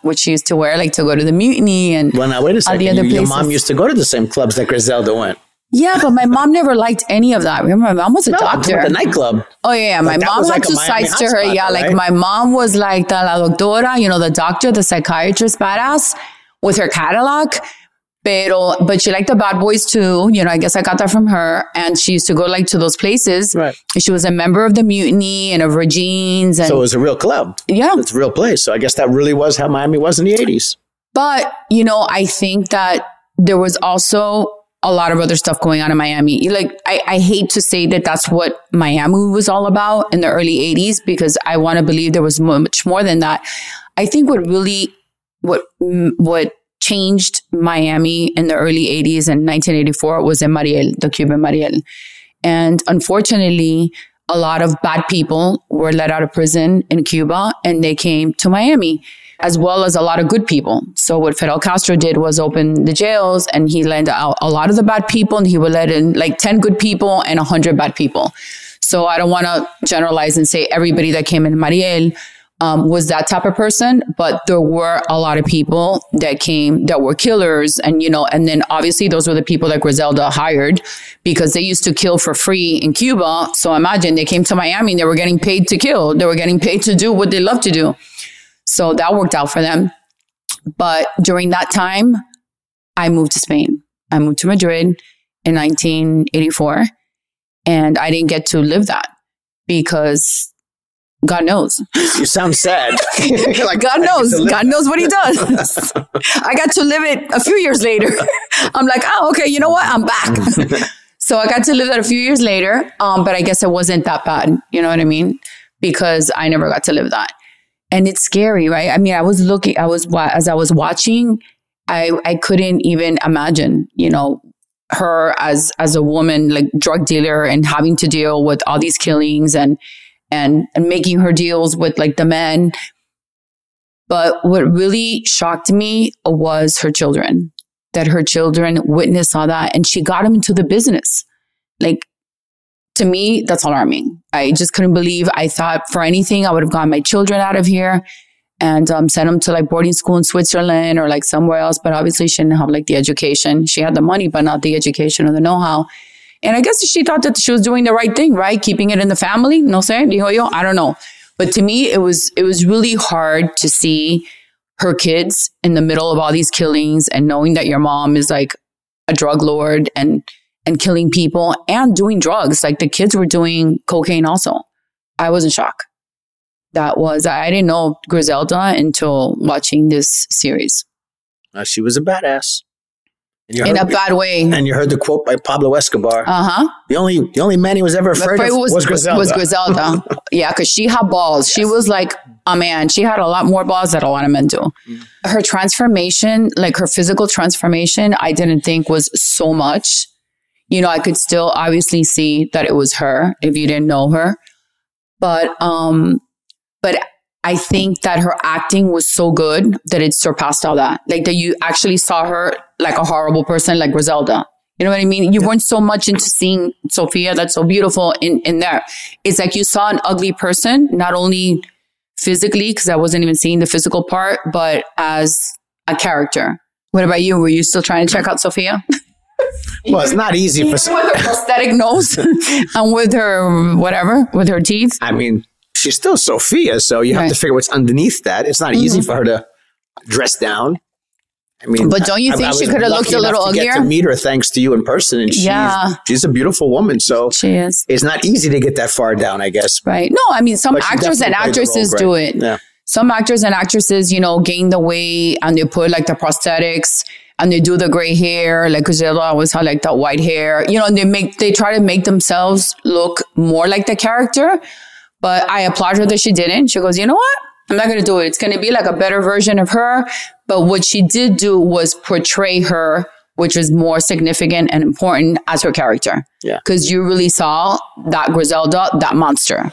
what she used to wear, like to go to the Mutiny and all the other places. Well, now, wait a second. Your mom used to go to the same clubs that Griselda went. Yeah, but my mom never liked any of that. Remember, my mom was a doctor. At the nightclub. Oh, yeah. My mom had two sides to her. Yeah, like my mom was like the la doctora, you know, the doctor, the psychiatrist, badass with her catalog. But she liked the bad boys too. You know, I guess I got that from her. And she used to go like to those places. Right. She was a member of the Mutiny and of Regine's. And so it was a real club. Yeah. It's a real place. So I guess that really was how Miami was in the 80s. But, you know, I think that there was also a lot of other stuff going on in Miami. Like, I hate to say that that's what Miami was all about in the early 80s, because I want to believe there was much more than that. I think what changed Miami in the early 80s and 1984 was in Mariel, the Cuban Mariel. And unfortunately, a lot of bad people were let out of prison in Cuba, and they came to Miami, as well as a lot of good people. So what Fidel Castro did was open the jails, and he let out a lot of the bad people, and he would let in like 10 good people and 100 bad people. So I don't want to generalize and say everybody that came in Mariel was that type of person, but there were a lot of people that came that were killers. And, you know, and then obviously those were the people that Griselda hired, because they used to kill for free in Cuba. So imagine they came to Miami and they were getting paid to kill. They were getting paid to do what they love to do. So that worked out for them. But during that time, I moved to Spain. I moved to Madrid in 1984. And I didn't get to live that because God knows. You sound sad. Like, God knows. God knows what he does. I got to live it a few years later. I'm like, oh, okay, you know what? I'm back. So I got to live that a few years later. But I guess it wasn't that bad. You know what I mean? Because I never got to live that. And it's scary, right? I mean, as I was watching, I couldn't even imagine, you know, her as a woman, like drug dealer, and having to deal with all these killings and making her deals with like the men. But what really shocked me was her children, that her children witnessed all that, and she got them into the business. Like, to me, that's alarming. I just couldn't believe. I thought for anything, I would have gotten my children out of here. and sent them to like boarding school in Switzerland or like somewhere else. But obviously she didn't have like the education. She had the money, but not the education or the know-how. And I guess she thought that she was doing the right thing, right? Keeping it in the family, no sé, dijo yo, I don't know. But to me, it was really hard to see her kids in the middle of all these killings and knowing that your mom is like a drug lord and killing people and doing drugs. Like the kids were doing cocaine also. I was in shock. I didn't know Griselda until watching this series. She was a badass. In a bad way. And you heard the quote by Pablo Escobar. Uh-huh. The only man he was ever afraid of was Griselda. Yeah, because she had balls. Yes. She was like a man. She had a lot more balls than a lot of men do. Mm. Her transformation, like her physical transformation, I didn't think was so much. You know, I could still obviously see that it was her if you didn't know her. But I think that her acting was so good that it surpassed all that. Like that you actually saw her like a horrible person like Griselda. You know what I mean? You weren't so much into seeing Sofia that's so beautiful in there. It's like you saw an ugly person, not only physically, because I wasn't even seeing the physical part, but as a character. What about you? Were you still trying to check out Sofia? Well, it's not easy for with her prosthetic nose and with her whatever, with her teeth. I mean, she's still Sofia, so you have to figure what's underneath that. It's not easy for her to dress down. I mean, but don't you think she could have looked a little uglier? I get to meet her thanks to you in person, and she's a beautiful woman. So she is. It's not easy to get that far down, I guess. Right? No, I mean, some actors and actresses do it. Yeah. Some actors and actresses, you know, gain the weight and they put like the prosthetics. And they do the gray hair, like Griselda always had like that white hair, you know, and they try to make themselves look more like the character. But I applaud her that she didn't. She goes, you know what? I'm not going to do it. It's going to be like a better version of her. But what she did do was portray her, which was more significant and important as her character. Yeah. Because you really saw that Griselda, that monster.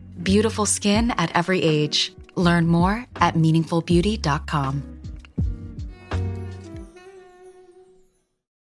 Beautiful skin at every age. Learn more at meaningfulbeauty.com.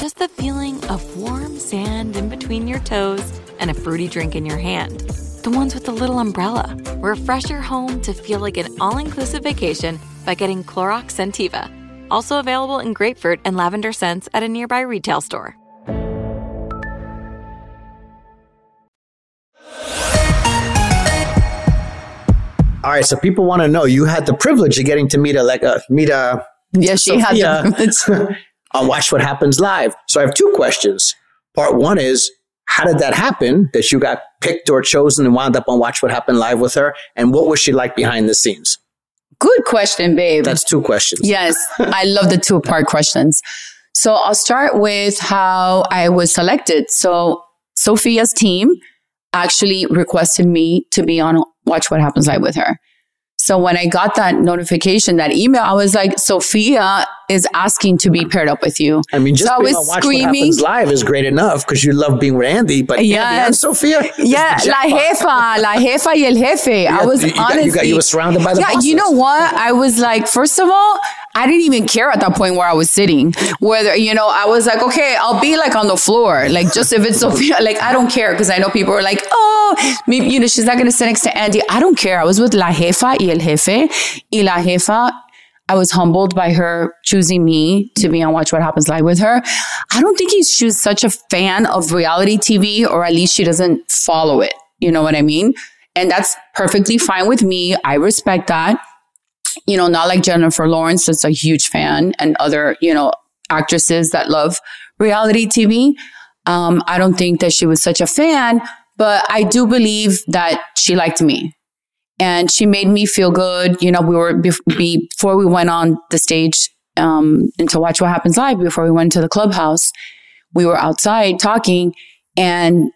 Just the feeling of warm sand in between your toes and a fruity drink in your hand. The ones with the little umbrella. Refresh your home to feel like an all-inclusive vacation by getting Clorox Scentiva, also available in grapefruit and lavender scents at a nearby retail store. All right, so people want to know, you had the privilege of getting to meet yes, she Sofia had the on Watch What Happens Live. So I have two questions. Part one is, how did that happen, that you got picked or chosen and wound up on Watch What Happened Live with her? And what was she like behind the scenes? Good question, babe. That's two questions. Yes, I love the two-part questions. So I'll start with how I was selected. So Sofia's team actually requested me to be on Watch What Happens Live with her. So when I got that notification, that email, I was like, Sofia is asking to be paired up with you. I mean, just so being on Watch What Happens Live is great enough because you love being with Andy, but yes. Andy and Sofia. Yeah, la jefa y el jefe. Yeah, I was honestly. You were surrounded by the bosses. You know what? I was like, first of all, I didn't even care at that point where I was sitting. Whether, I was like, okay, I'll be like on the floor. Like, just if it's Sofia, like, I don't care. Because I know people are like, maybe, she's not going to sit next to Andy. I don't care. I was with la jefa y el jefe. Y la jefa, I was humbled by her choosing me to be on Watch What Happens Live with her. I don't think she's such a fan of reality TV, or at least she doesn't follow it. You know what I mean? And that's perfectly fine with me. I respect that. Not like Jennifer Lawrence, that's a huge fan, and other, actresses that love reality TV. I don't think that she was such a fan, but I do believe that she liked me and she made me feel good. We were before we went on the stage, and to Watch What Happens Live, before we went to the clubhouse, we were outside talking, and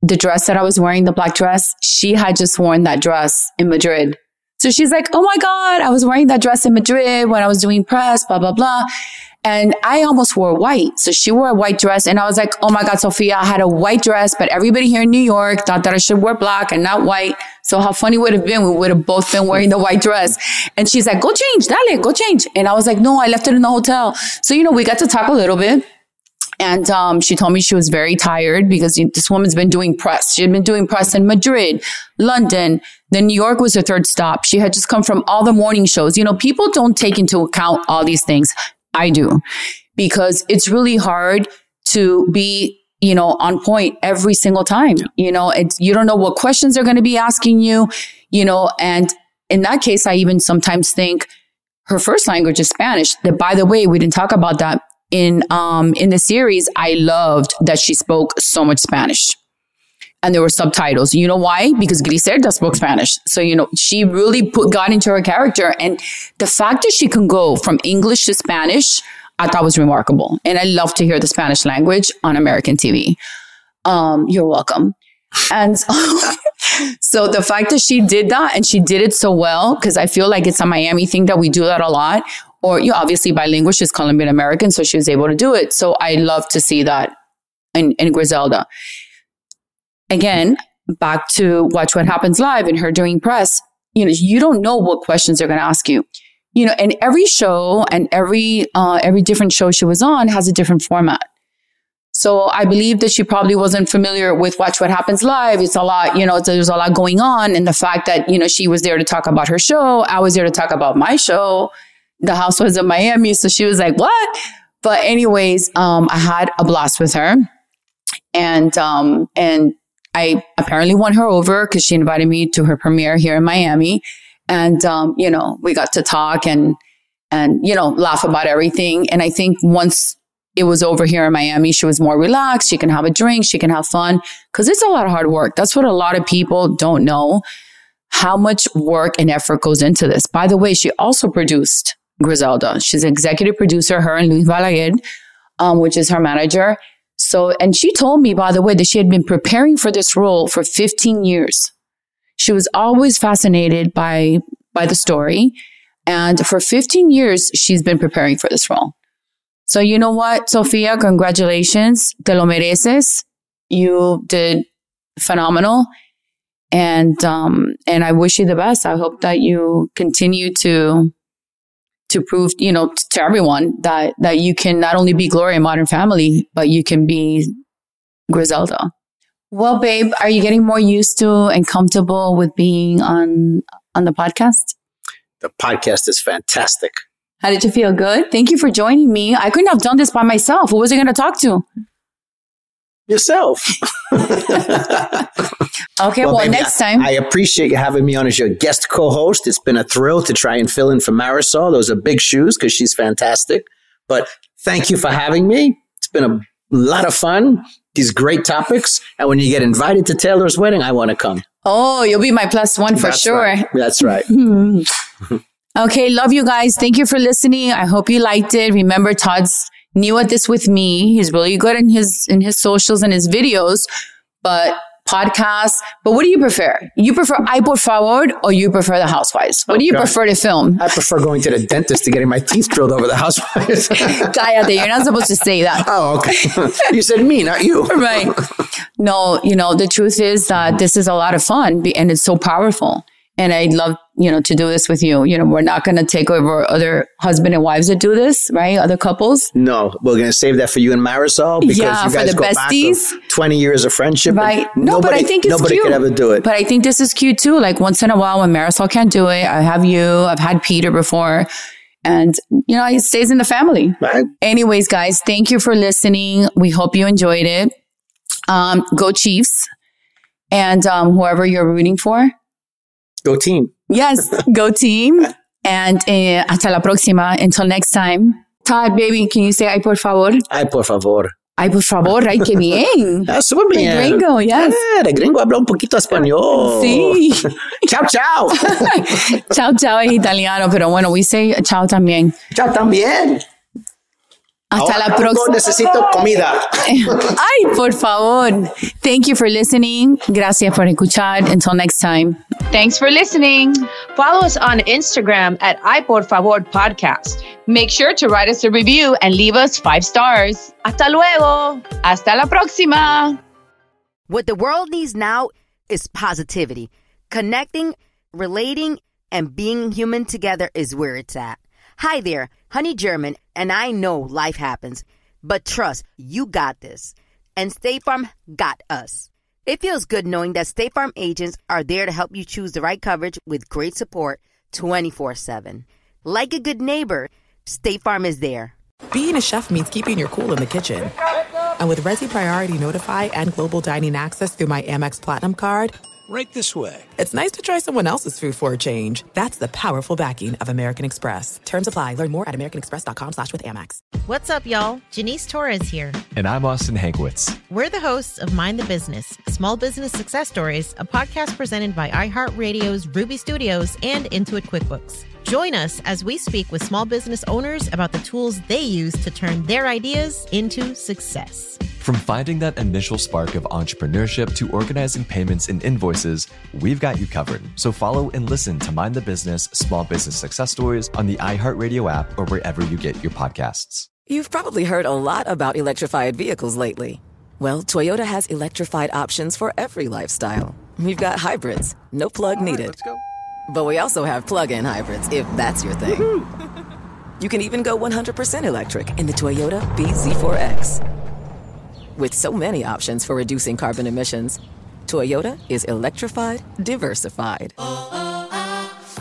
the dress that I was wearing, the black dress, she had just worn that dress in Madrid. So she's like, oh my God, I was wearing that dress in Madrid when I was doing press, blah, blah, blah. And I almost wore white. So she wore a white dress. And I was like, oh my God, Sofia, I had a white dress, but everybody here in New York thought that I should wear black and not white. So how funny would it have been? We would have both been wearing the white dress. And she's like, go change, dale, go change. And I was like, no, I left it in the hotel. So, we got to talk a little bit. And she told me she was very tired because this woman's been doing press. She had been doing press in Madrid, London. Then New York was her third stop. She had just come from all the morning shows. People don't take into account all these things. I do, because it's really hard to be, on point every single time. You don't know what questions they're going to be asking you, and in that case, I even sometimes think her first language is Spanish. That, by the way, we didn't talk about that. In the series, I loved that she spoke so much Spanish and there were subtitles. You know why? Because Griselda spoke Spanish. So, she really got into her character. And the fact that she can go from English to Spanish, I thought was remarkable. And I love to hear the Spanish language on American TV. You're welcome. And so the fact that she did that, and she did it so well, because I feel like it's a Miami thing that we do that a lot. Or obviously bilingual, she's Colombian American, so she was able to do it. So I love to see that in Griselda. Again, back to Watch What Happens Live and her doing press. You don't know what questions they're going to ask you. And every show and every different show she was on has a different format. So I believe that she probably wasn't familiar with Watch What Happens Live. It's a lot, there's a lot going on. And the fact that, she was there to talk about her show, I was there to talk about my show, The Housewives of Miami. So she was like, what? But anyways, I had a blast with her, and I apparently won her over because she invited me to her premiere here in Miami. And, we got to talk and laugh about everything. And I think once it was over here in Miami, she was more relaxed. She can have a drink. She can have fun, because it's a lot of hard work. That's what a lot of people don't know, how much work and effort goes into this. By the way, she also produced Griselda. She's an executive producer, her and Luis Balaguer, which is her manager. So, and she told me, by the way, that she had been preparing for this role for 15 years. She was always fascinated by the story. And for 15 years, she's been preparing for this role. So you know what, Sofia, congratulations. Te lo mereces. You did phenomenal. And I wish you the best. I hope that you continue to prove, to everyone that you can not only be Gloria in Modern Family, but you can be Griselda. Well, babe, are you getting more used to and comfortable with being on the podcast? The podcast is fantastic. How did you feel? Good. Thank you for joining me. I couldn't have done this by myself. Who was I going to talk to? Yourself. Okay, well baby, next time. I appreciate you having me on as your guest co-host. It's been a thrill to try and fill in for Marisol. Those are big shoes because she's fantastic. But thank you for having me. It's been a lot of fun. These great topics. And when you get invited to Taylor's wedding, I want to come. Oh, you'll be my plus one for sure. Right. That's right. Okay, love you guys. Thank you for listening. I hope you liked it. Remember, Todd's new at this with me. He's really good in his socials and his videos, but podcasts. But what do you prefer? You prefer I Por Favor or you prefer The Housewives? What do you prefer to film? I prefer going to the dentist to getting my teeth drilled over The Housewives. Cállate, you're not supposed to say that. Oh, okay. You said me, not you. Right. No, you know, the truth is that this is a lot of fun and it's so powerful. And I'd love, you know, to do this with you. You know, we're not going to take over other husband and wives that do this, right? Other couples. No, we're going to save that for you and Marisol because you guys go besties. Back 20 years of friendship. Right. No, but I think it's nobody cute. Nobody could ever do it. But I think this is cute too. Like once in a while when Marisol can't do it, I have you, I've had Peter before. And, you know, it stays in the family. Right. Anyways, guys, thank you for listening. We hope you enjoyed it. Go Chiefs and whoever you're rooting for. Go team. Yes, go team. And hasta la próxima. Until next time. Todd, baby, can you say ay por favor? Ay por favor. Ay por favor. Ay, qué bien. Ah, súper bien. El gringo, yes. El gringo habla un poquito español. Sí. Chao, chao. Chao, chao es italiano, pero bueno, we say chao también. Chao también. Hasta la próxima. Necesito comida. Ay, por favor. Thank you for listening. Gracias por escuchar. Until next time. Thanks for listening. Follow us on Instagram at iPorFavor Podcast. Make sure to write us a review and leave us 5 stars. Hasta luego. Hasta la próxima. What the world needs now is positivity. Connecting, relating, and being human together is where it's at. Hi there, Honey German, and I know life happens, but trust, you got this. And State Farm got us. It feels good knowing that State Farm agents are there to help you choose the right coverage with great support 24/7. Like a good neighbor, State Farm is there. Being a chef means keeping your cool in the kitchen. And with Resi Priority Notify and Global Dining Access through my Amex Platinum card... Right this way. It's nice to try someone else's food for a change. That's the powerful backing of American Express. Terms apply. Learn more at americanexpress.com/withAmex. What's up, y'all? Janice Torres here. And I'm Austin Hankwitz. We're the hosts of Mind the Business, Small Business Success Stories, a podcast presented by iHeartRadio's Ruby Studios and Intuit QuickBooks. Join us as we speak with small business owners about the tools they use to turn their ideas into success. From finding that initial spark of entrepreneurship to organizing payments and invoices, we've got you covered. So follow and listen to Mind the Business Small Business Success Stories on the iHeartRadio app or wherever you get your podcasts. You've probably heard a lot about electrified vehicles lately. Well, Toyota has electrified options for every lifestyle. We've got hybrids, no plug needed. Let's go. But we also have plug-in hybrids, if that's your thing. You can even go 100% electric in the Toyota bZ4X. With so many options for reducing carbon emissions, Toyota is electrified, diversified.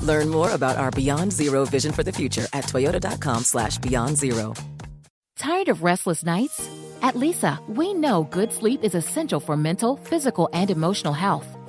Learn more about our Beyond Zero vision for the future at toyota.com/beyondzero. Tired of restless nights? At Leesa, we know good sleep is essential for mental, physical, and emotional health.